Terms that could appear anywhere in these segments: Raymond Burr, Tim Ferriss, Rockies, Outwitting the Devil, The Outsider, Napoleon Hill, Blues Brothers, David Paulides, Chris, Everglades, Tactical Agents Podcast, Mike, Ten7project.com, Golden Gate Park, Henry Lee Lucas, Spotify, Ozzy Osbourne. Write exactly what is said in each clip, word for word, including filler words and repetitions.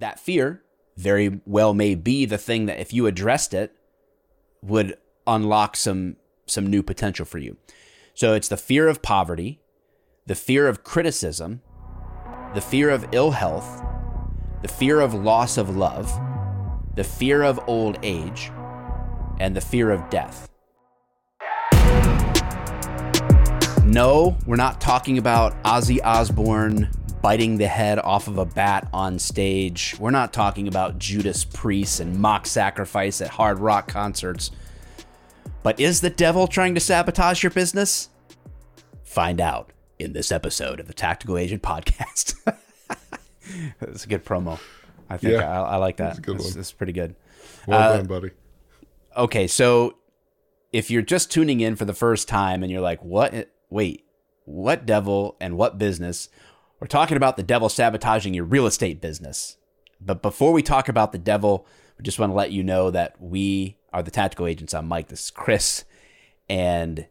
that fear very well may be the thing that, if you addressed it, would unlock some some new potential for you. So it's the fear of poverty, the fear of criticism, the fear of ill health, the fear of loss of love, the fear of old age, and the fear of death. No, we're not talking about Ozzy Osbourne biting the head off of a bat on stage. We're not talking about Judas Priest and mock sacrifice at hard rock concerts. But is the devil trying to sabotage your business? Find out in this episode of the Tactical Agent Podcast. That's a good promo. I think yeah, I, I like that. That's a good that's, one. That's pretty good. Well uh, done, buddy. Okay, so if you're just tuning in for the first time and you're like, what? Wait, what devil and what business? We're talking about the devil sabotaging your real estate business. But before we talk about the devil, we just want to let you know that we are the Tactical Agents. I'm Mike. This is Chris. And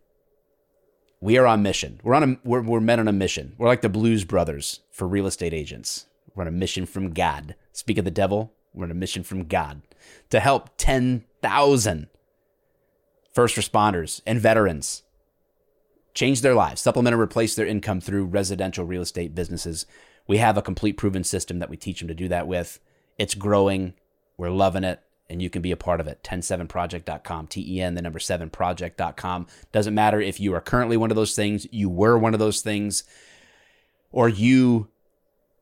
we are on mission. We're on a, we're, we're men on a mission. We're like the Blues Brothers for real estate agents. We're on a mission from God. Speak of the devil, we're on a mission from God to help ten thousand first responders and veterans change their lives, supplement or replace their income through residential real estate businesses. We have a complete proven system that we teach them to do that with. It's growing. We're loving it. And you can be a part of it. ten seven project dot com, T E N, the number seven, project dot com. Doesn't matter if you are currently one of those things, you were one of those things, or you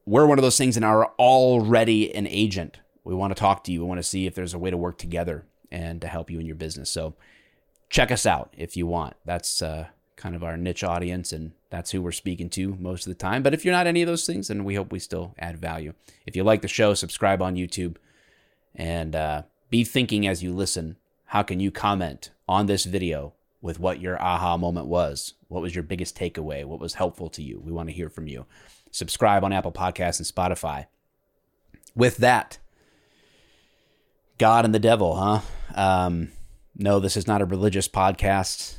were one of those things and are already an agent. We want to talk to you. We want to see if there's a way to work together and to help you in your business. So check us out if you want. That's uh, kind of our niche audience, and that's who we're speaking to most of the time. But if you're not any of those things, then we hope we still add value. If you like the show, subscribe on YouTube, and uh, be thinking as you listen, how can you comment on this video with what your aha moment was? What was your biggest takeaway? What was helpful to you? We want to hear from you. Subscribe on Apple Podcasts and Spotify. With that, God and the devil, huh? Um, no, this is not a religious podcast,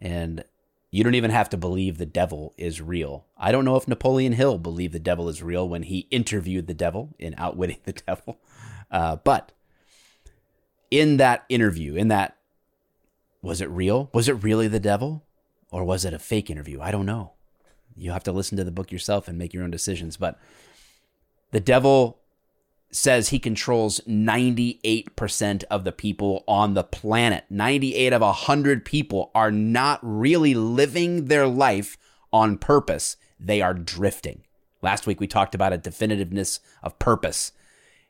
and you don't even have to believe the devil is real. I don't know if Napoleon Hill believed the devil is real when he interviewed the devil in Outwitting the Devil. Uh, but in that interview, in that, was it real? Was it really the devil, or was it a fake interview? I don't know. You have to listen to the book yourself and make your own decisions. But the devil says he controls ninety-eight percent of the people on the planet. ninety-eight of one hundred people are not really living their life on purpose. They are drifting. Last week, we talked about a definitiveness of purpose.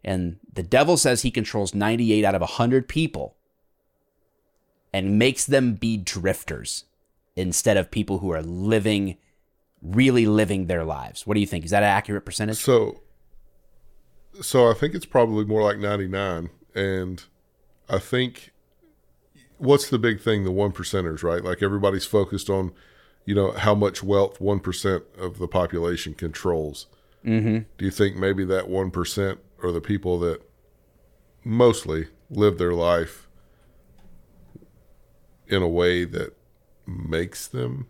And the devil says he controls ninety-eight out of one hundred people and makes them be drifters instead of people who are living, really living their lives. What do you think? Is that an accurate percentage? So, so I think it's probably more like ninety-nine. And I think what's the big thing? The one percenters, right? Like everybody's focused on, you know, how much wealth one percent of the population controls. Mm-hmm. Do you think maybe that one percent are the people that mostly live their life in a way that makes them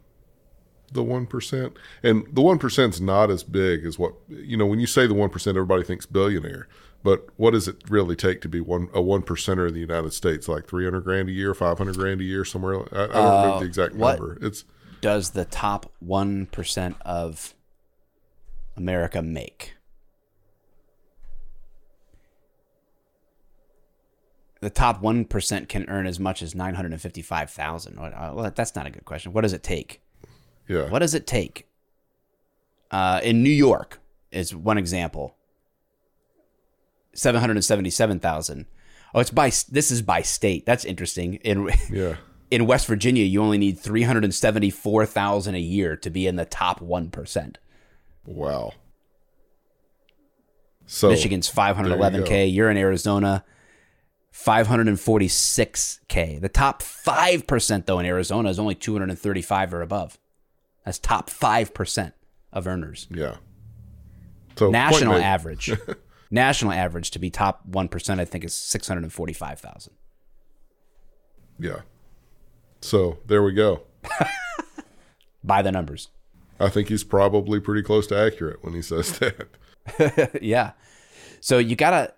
the one percent? And the one percent is not as big as what, you know, when you say the one percent, everybody thinks billionaire. But what does it really take to be one a one percenter in the United States? Like three hundred grand a year, five hundred grand a year, somewhere? I, I don't uh, remember the exact number. It's does the top one percent of America make? The top one percent can earn as much as nine hundred fifty-five thousand dollars. That's not a good question. What does it take? Yeah. What does it take? Uh, in New York is one example. seven hundred seventy-seven thousand dollars. Oh, it's by, this is by state. That's interesting. In, yeah. in West Virginia, you only need three hundred seventy-four thousand dollars a year to be in the top one percent. Wow. So Michigan's five hundred eleven thousand. You You're in Arizona. five hundred forty-six thousand. The top five percent, though, in Arizona is only two hundred thirty-five or above. That's top five percent of earners. Yeah. So national average. National average to be top one percent, I think, is six hundred forty-five thousand. Yeah. So there we go. By the numbers. I think he's probably pretty close to accurate when he says that. Yeah. So you gotta,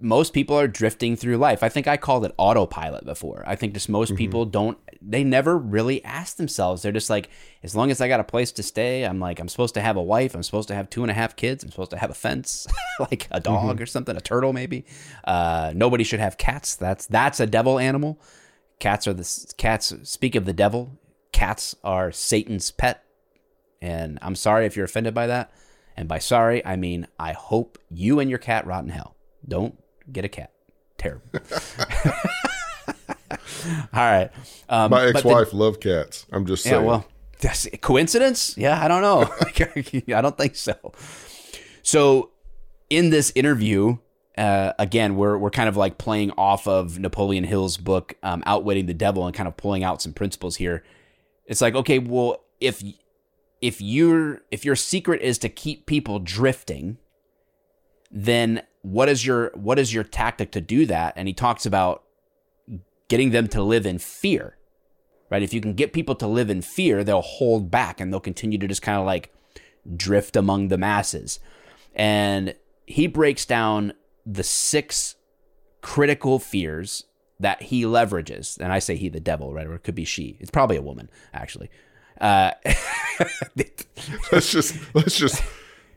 most people are drifting through life. I think I called it autopilot before. I think just most mm-hmm. people don't, they never really ask themselves. They're just like, as long as I got a place to stay, I'm like, I'm supposed to have a wife. I'm supposed to have two and a half kids. I'm supposed to have a fence, like a dog mm-hmm. or something, a turtle maybe. Uh, nobody should have cats. That's, that's a devil animal. Cats are the, cats speak of the devil. Cats are Satan's pet. And I'm sorry if you're offended by that. And by sorry, I mean, I hope you and your cat rot in hell. Don't get a cat. Terrible. All right. Um, My ex-wife the, loved cats. I'm just saying. Yeah, well, that's a coincidence? Yeah, I don't know. I don't think so. So in this interview, uh, again, we're we're kind of like playing off of Napoleon Hill's book, um, Outwitting the Devil, and kind of pulling out some principles here. It's like, okay, well, if if your if your secret is to keep people drifting, then what is your what is your tactic to do that? And he talks about getting them to live in fear, right? If you can get people to live in fear, they'll hold back and they'll continue to just kind of like drift among the masses. And he breaks down the six critical fears that he leverages. And I say he, the devil, right? Or it could be she. It's probably a woman, actually. Uh, let's just let's just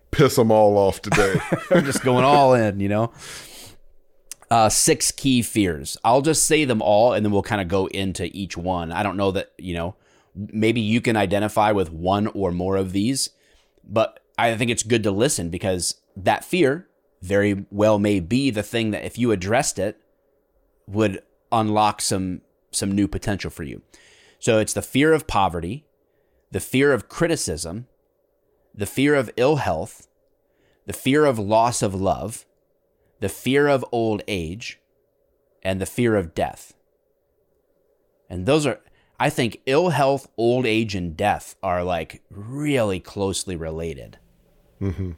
piss them all off today. I'm just going all in, you know. Uh, six key fears. I'll just say them all, and then we'll kind of go into each one. I don't know that, you know, maybe you can identify with one or more of these, but I think it's good to listen, because that fear very well may be the thing that, if you addressed it, would unlock some some new potential for you. So it's the fear of poverty, the fear of criticism, the fear of ill health, the fear of loss of love, the fear of old age, and the fear of death. And those are, I think ill health, old age, and death are like really closely related. Mm-hmm.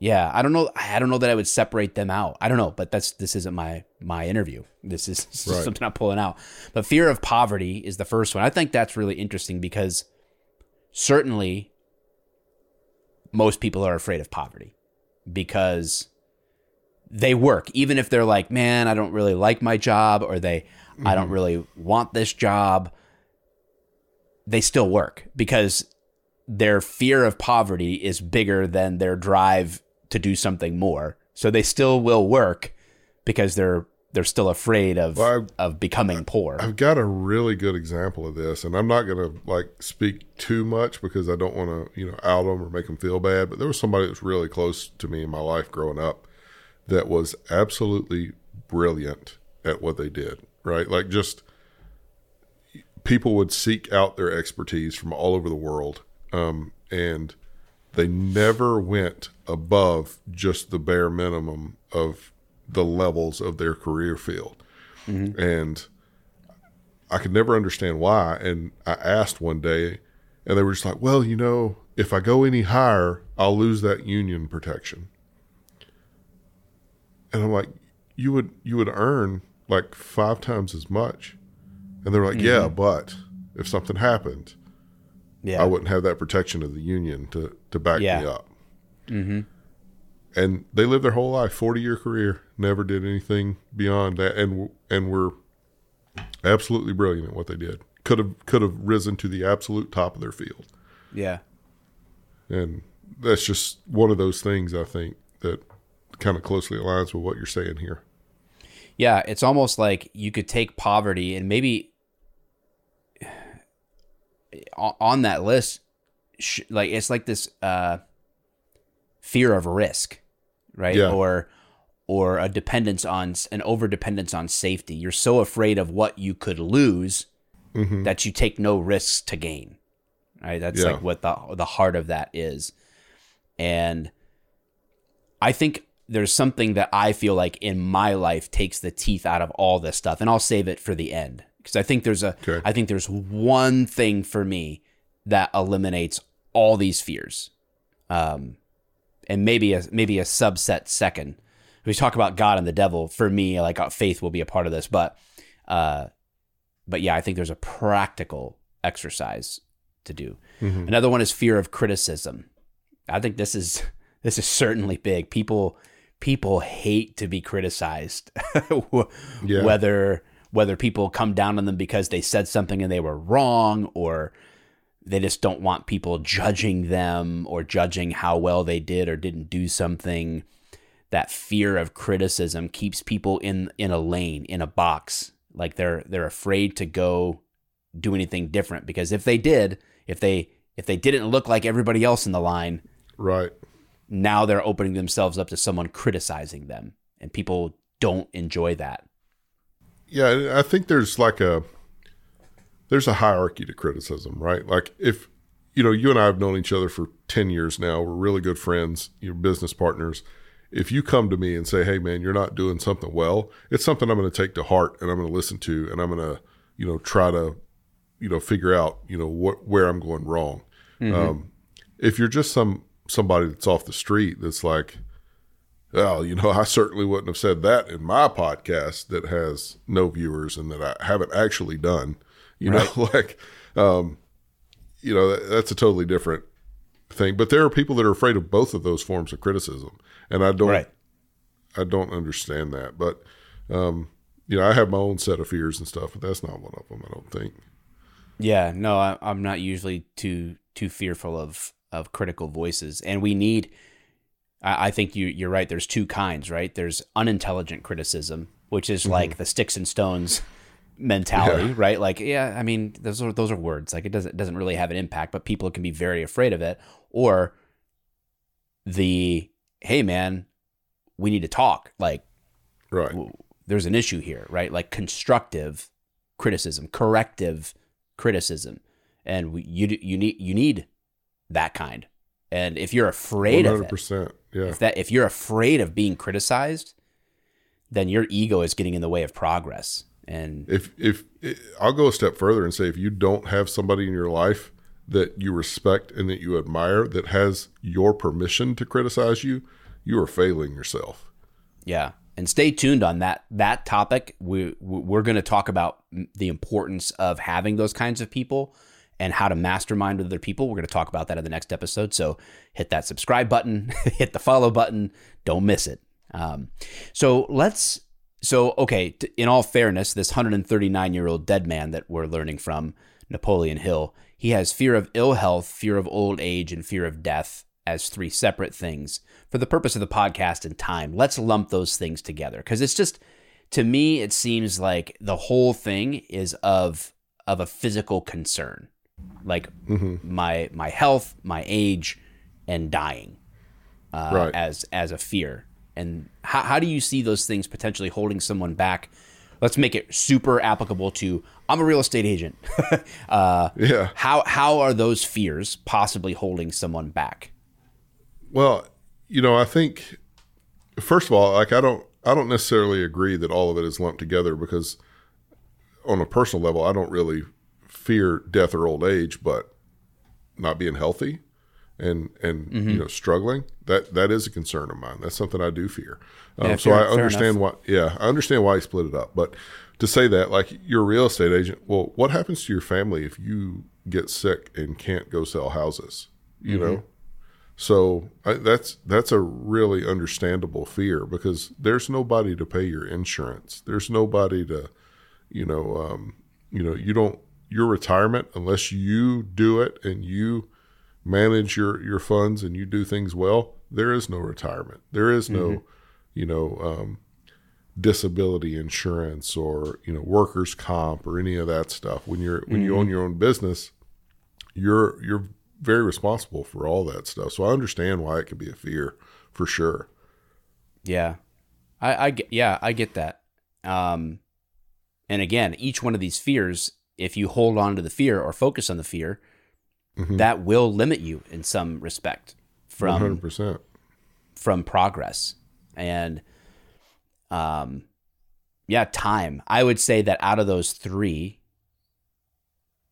Yeah, I don't know. I don't know that I would separate them out. I don't know, but that's this isn't my my interview. This is right. something I'm pulling out. But fear of poverty is the first one. I think that's really interesting, because certainly most people are afraid of poverty because they work, even if they're like, man, I don't really like my job, or they, mm-hmm. I don't really want this job. They still work because their fear of poverty is bigger than their drive to do something more. So they still will work because they're they're still afraid of well, of becoming I, poor. I've got a really good example of this, and I'm not going to like speak too much because I don't want to, you know, out them or make them feel bad. But there was somebody that was really close to me in my life growing up that was absolutely brilliant at what they did, right? Like, just people would seek out their expertise from all over the world. Um, and they never went above just the bare minimum of the levels of their career field. Mm-hmm. And I could never understand why. And I asked one day, and they were just like, well, you know, if I go any higher, I'll lose that union protection. And I'm like, you would, you would earn like five times as much. And they were like, mm-hmm. yeah, but if something happened, yeah. I wouldn't have that protection of the union to, to back yeah. me up. Mm-hmm. And they lived their whole life, forty-year career, never did anything beyond that, and and were absolutely brilliant at what they did. Could have could have risen to the absolute top of their field. Yeah. And that's just one of those things, I think, that kind of closely aligns with what you're saying here. Yeah, it's almost like you could take poverty and maybe – on that list, like it's like this uh, fear of risk, right? Yeah. Or or a dependence on an over dependence on safety. You're so afraid of what you could lose mm-hmm. that you take no risks to gain. Right? That's yeah. like what the the heart of that is. And I think there's something that I feel like in my life takes the teeth out of all this stuff, and I'll save it for the end. Because I think there's a, okay. I think there's one thing for me that eliminates all these fears, um, and maybe a maybe a subset second. We talk about God and the devil. For me, like faith will be a part of this, but, uh, but yeah, I think there's a practical exercise to do. Mm-hmm. Another one is fear of criticism. I think this is this is certainly big. People people hate to be criticized, yeah. whether whether people come down on them because they said something and they were wrong, or they just don't want people judging them or judging how well they did or didn't do something. That fear of criticism keeps people in in a lane, in a box. Like they're they're afraid to go do anything different, because if they did, if they if they didn't look like everybody else in the line, right, now they're opening themselves up to someone criticizing them, and people don't enjoy that. Yeah, I think there's like a there's a hierarchy to criticism, right? Like if you know, you and I have known each other for ten years now, we're really good friends, you're business partners. If you come to me and say, hey, man, you're not doing something well, it's something I'm going to take to heart and I'm going to listen to, and I'm going to, you know, try to, you know, figure out, you know, what, where I'm going wrong. Mm-hmm. Um, if you're just some somebody that's off the street that's like, oh, you know, I certainly wouldn't have said that in my podcast that has no viewers and that I haven't actually done, you right. know, like, um, you know, that, that's a totally different thing. But there are people that are afraid of both of those forms of criticism, and I don't right. I don't understand that. But um you know, I have my own set of fears and stuff, but that's not one of them, I don't think. Yeah, no, I, I'm not usually too too fearful of of critical voices, and we need I, I think you you're right. There's two kinds, right? There's unintelligent criticism, which is like mm-hmm. the sticks and stones mentality, yeah. right? Like, yeah, I mean, those are those are words. Like, it doesn't it doesn't really have an impact, but people can be very afraid of it. Or the, hey, man, we need to talk. Like, right? W- there's an issue here, right? Like constructive criticism, corrective criticism, and we, you you need you need that kind. And if you're afraid one hundred percent, of it, yeah. if that if you're afraid of being criticized, then your ego is getting in the way of progress. And if if it, I'll go a step further and say, if you don't have somebody in your life that you respect and that you admire that has your permission to criticize you, you are failing yourself. Yeah, and stay tuned on that that topic. We we're going to talk about the importance of having those kinds of people and how to mastermind with other people. We're going to talk about that in the next episode. So hit that subscribe button, hit the follow button. Don't miss it. Um, so let's. So, okay, in all fairness, this one hundred thirty-nine-year-old dead man that we're learning from, Napoleon Hill, he has fear of ill health, fear of old age, and fear of death as three separate things. For the purpose of the podcast and time, let's lump those things together, because it's just, to me, it seems like the whole thing is of of a physical concern, like mm-hmm. my my health, my age, and dying uh, right. as as a fear. And how, how do you see those things potentially holding someone back? Let's make it super applicable to, I'm a real estate agent. uh, yeah. How how are those fears possibly holding someone back? Well, you know, I think, first of all, like I don't I don't necessarily agree that all of it is lumped together, because on a personal level, I don't really fear death or old age, but not being healthy. and and mm-hmm. you know, struggling, that that is a concern of mine. That's something I do fear. Um, yeah, so fair, I understand why yeah I understand why you split it up. But to say that, like, you're a real estate agent, well, what happens to your family if you get sick and can't go sell houses? You mm-hmm. know, so I, that's that's a really understandable fear, because there's nobody to pay your insurance, there's nobody to, you know, um you know, you don't your retirement, unless you do it and you manage your, your funds and you do things well, there is no retirement. There is no, mm-hmm. you know, um, disability insurance or, you know, workers' comp or any of that stuff. When you're, when mm-hmm. you own your own business, you're, you're very responsible for all that stuff. So I understand why it could be a fear for sure. Yeah. I, I get, yeah, I get that. Um, and again, each one of these fears, if you hold on to the fear or focus on the fear, Mm-hmm. that will limit you in some respect from one hundred percent. From progress. And um yeah, time. I would say that out of those three,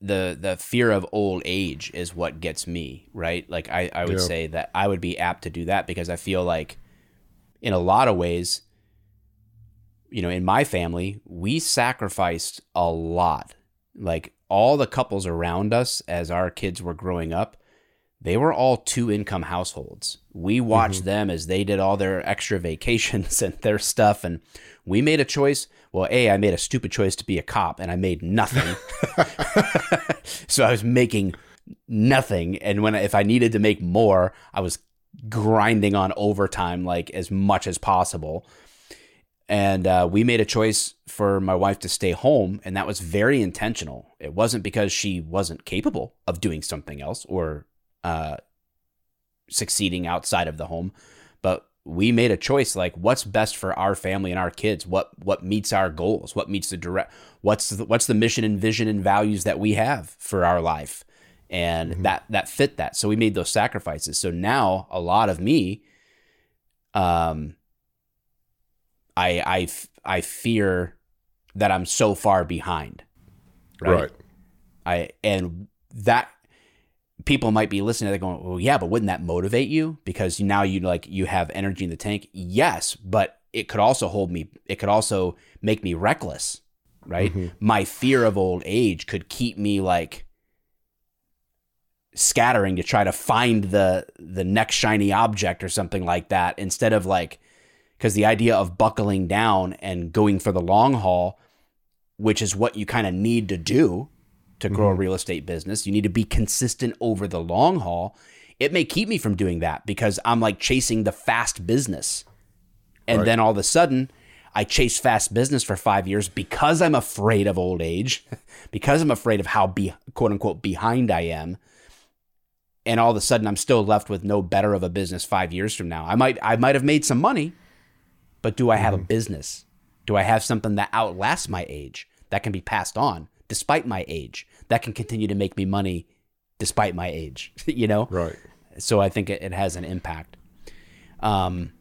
the the fear of old age is what gets me, right? Like I, I would yeah. say that I would be apt to do that, because I feel like in a lot of ways, you know, in my family, we sacrificed a lot. Like all the couples around us as our kids were growing up, they were all two-income households. We watched mm-hmm. them as they did all their extra vacations and their stuff, and we made a choice. Well, A, I made a stupid choice to be a cop, and I made nothing. So I was making nothing, and when I, if I needed to make more, I was grinding on overtime like as much as possible. And uh, we made a choice for my wife to stay home, and that was very intentional. It wasn't because she wasn't capable of doing something else or uh, succeeding outside of the home, but we made a choice like what's best for our family and our kids, what what meets our goals, what meets the direct, what's the, what's the mission and vision and values that we have for our life, and mm-hmm. that that fit that. So we made those sacrifices. So now a lot of me, um. I, I, I fear that I'm so far behind. Right? right. I And that people might be listening. They're going, well, yeah, but wouldn't that motivate you? Because now you like you have energy in the tank. Yes, but it could also hold me. It could also make me reckless, right? Mm-hmm. My fear of old age could keep me like scattering to try to find the the next shiny object or something like that instead of like, because the idea of buckling down and going for the long haul, which is what you kind of need to do to grow mm-hmm. a real estate business, you need to be consistent over the long haul. It may keep me from doing that because I'm like chasing the fast business. And right. then all of a sudden I chase fast business for five years because I'm afraid of old age, because I'm afraid of how be quote unquote behind I am. And all of a sudden I'm still left with no better of a business five years from now. I might, I might've made some money, but do I have mm-hmm. a business? Do I have something that outlasts my age, that can be passed on despite my age, that can continue to make me money despite my age, you know? Right. So I think it, it has an impact. Um,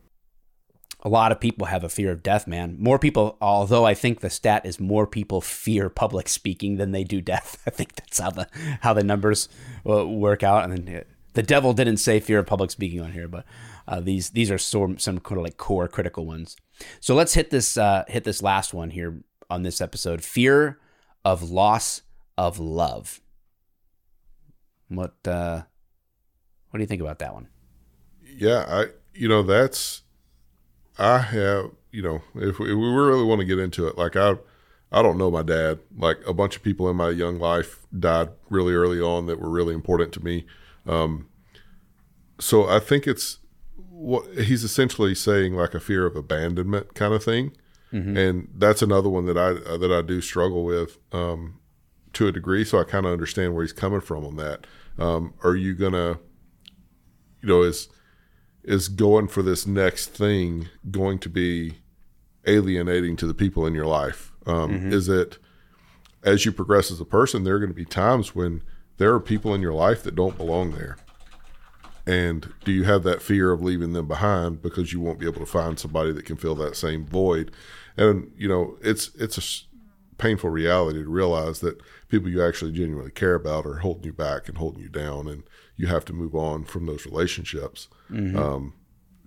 a lot of people have a fear of death, man. More people, although I think the stat is more people fear public speaking than they do death. I think that's how the how the numbers uh, work out. And then the devil didn't say fear of public speaking on here, but... Uh, these these are some some kind of like core critical ones. So let's hit this uh, hit this last one here on this episode: fear of loss of love. What uh, what do you think about that one? Yeah, I you know that's I have you know if we, if we really want to get into it, like I I don't know my dad. Like a bunch of people in my young life died really early on that were really important to me. Um, so I think it's. What he's essentially saying, like a fear of abandonment kind of thing, mm-hmm. and that's another one that I that I do struggle with um, to a degree. So I kind of understand where he's coming from on that. Um, are you gonna, you know, is is going for this next thing going to be alienating to the people in your life? Um, mm-hmm. Is it as you progress as a person, there are going to be times when there are people in your life that don't belong there. And do you have that fear of leaving them behind because you won't be able to find somebody that can fill that same void? And, you know, it's it's a painful reality to realize that people you actually genuinely care about are holding you back and holding you down, and you have to move on from those relationships mm-hmm. um,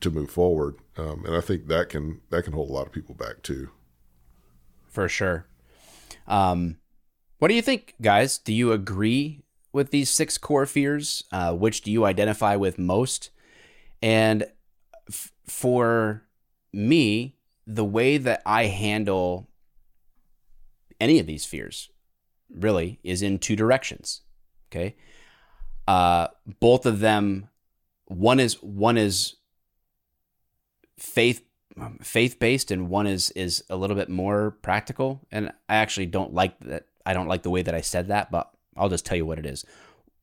to move forward. Um, and I think that can that can hold a lot of people back too. For sure. Um, what do you think, guys? Do you agree with these six core fears? Uh, which do you identify with most? And f- for me, the way that I handle any of these fears really is in two directions. Okay. Uh, both of them, one is, one is faith, faith-based, and one is, is a little bit more practical. And I actually don't like that. I don't like the way that I said that, but I'll just tell you what it is.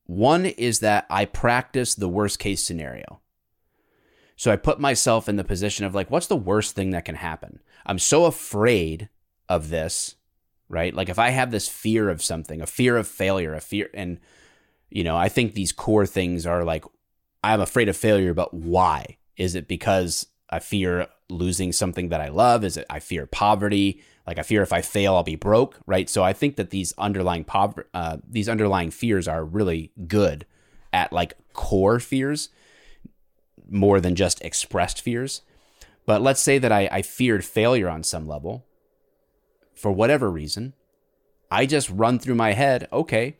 One is that I practice the worst case scenario. So I put myself in the position of like, what's the worst thing that can happen? I'm so afraid of this, right? Like if I have this fear of something, a fear of failure, a fear, and you know, I think these core things are like, I'm afraid of failure, but why? Is it because I fear losing something that I love? Is it, I fear poverty? Like I fear if I fail, I'll be broke, right? So I think that these underlying pover- uh, these underlying fears are really good at like core fears more than just expressed fears. But let's say that I, I feared failure on some level for whatever reason. I just run through my head, okay,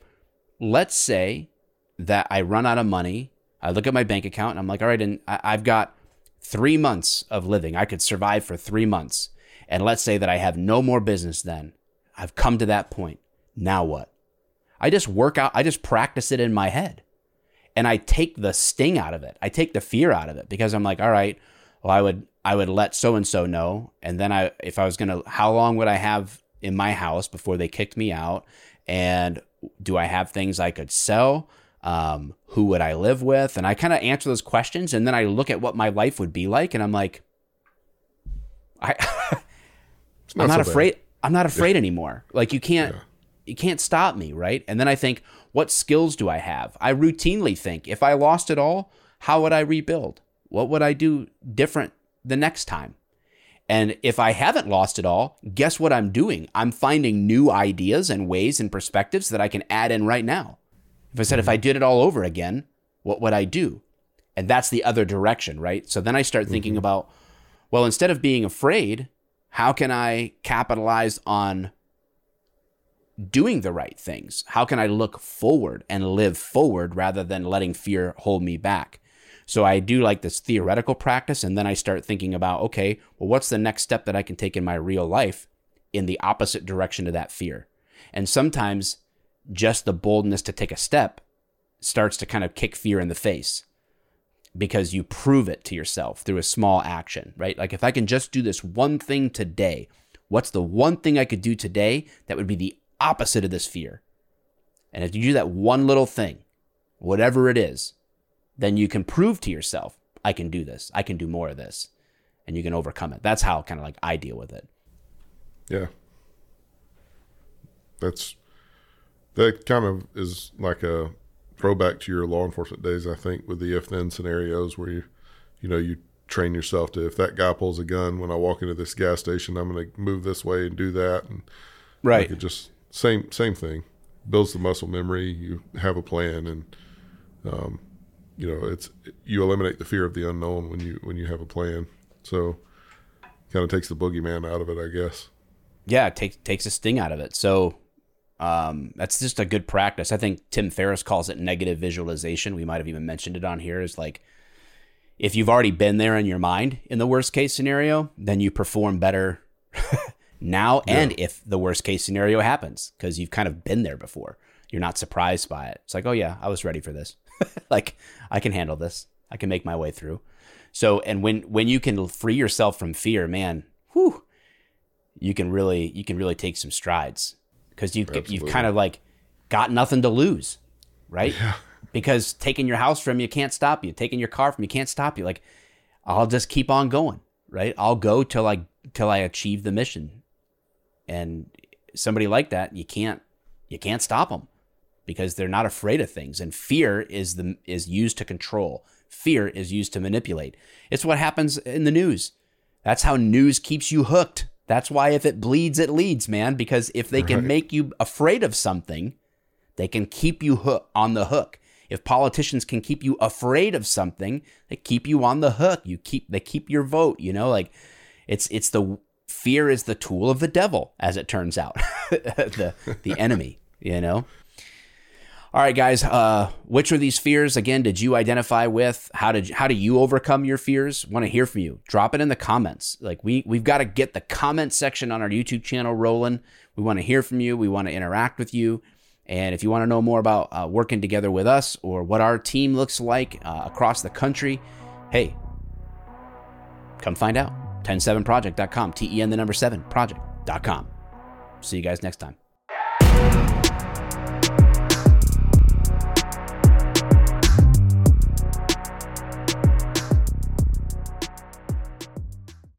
let's say that I run out of money I look at my bank account and I'm like, all right, and I've got three months of living. I could survive for three months. And let's say that I have no more business then. I've come to that point. Now what? I just work out. I just practice it in my head. And I take the sting out of it. I take the fear out of it because I'm like, all right, well, I would I would let so-and-so know. And then I, if I was going to, how long would I have in my house before they kicked me out? And do I have things I could sell? Um, who would I live with? And I kind of answer those questions. And then I look at what my life would be like. And I'm like, I, I'm not, not so afraid. Bad. I'm not afraid yeah. anymore. Like you can't, yeah. you can't stop me. Right. And then I think, what skills do I have? I routinely think, if I lost it all, how would I rebuild? What would I do different the next time? And if I haven't lost it all, guess what I'm doing? I'm finding new ideas and ways and perspectives that I can add in right now. If I said, if I did it all over again, what would I do? And that's the other direction, right? So then I start thinking mm-hmm. about, well, instead of being afraid, how can I capitalize on doing the right things? How can I look forward and live forward rather than letting fear hold me back? So I do like this theoretical practice. And then I start thinking about, okay, well, what's the next step that I can take in my real life in the opposite direction to that fear? And sometimes just the boldness to take a step starts to kind of kick fear in the face because you prove it to yourself through a small action, right? Like if I can just do this one thing today, what's the one thing I could do today that would be the opposite of this fear? And if you do that one little thing, whatever it is, then you can prove to yourself, I can do this. I can do more of this. And you can overcome it. That's how kind of like I deal with it. Yeah. That's... That kind of is like a throwback to your law enforcement days, I think, with the if-then scenarios where you, you know, you train yourself to, if that guy pulls a gun when I walk into this gas station, I'm going to move this way and do that, and right, it just same same thing, builds the muscle memory. You have a plan, and um, you know, it's you eliminate the fear of the unknown when you when you have a plan. So, kind of takes the boogeyman out of it, I guess. Yeah, it takes takes a sting out of it. So. Um, that's just a good practice. I think Tim Ferriss calls it negative visualization. We might have even mentioned it on here. Is like, if you've already been there in your mind in the worst case scenario, then you perform better now. Yeah. And if the worst case scenario happens, because you've kind of been there before, you're not surprised by it. It's like, oh yeah, I was ready for this. Like I can handle this. I can make my way through. So, and when, when you can free yourself from fear, man, whew, you can really, you can really take some strides. Because you've, you've kind of like got nothing to lose, right? Yeah. Because taking your house from you can't stop you. Taking your car from you can't stop you. Like, I'll just keep on going, right? I'll go till I till I achieve the mission. And somebody like that, you can't you can't stop them because they're not afraid of things. And fear is the is used to control. Fear is used to manipulate. It's what happens in the news. That's how news keeps you hooked. That's why if it bleeds, it leads, man, because if they can right. make you afraid of something, they can keep you hook, on the hook. If politicians can keep you afraid of something, they keep you on the hook. You keep they keep your vote, you know, like it's it's the fear is the tool of the devil, as it turns out, the the enemy, you know. All right, guys, uh, which are these fears? Again, did you identify with? How did you, how do you overcome your fears? Want to hear from you. Drop it in the comments. Like we, we've got to get the comment section on our YouTube channel rolling. We want to hear from you. We want to interact with you. And if you want to know more about uh, working together with us or what our team looks like uh, across the country, hey, come find out. ten seven project dot com, T E N the number seven project dot com. See you guys next time.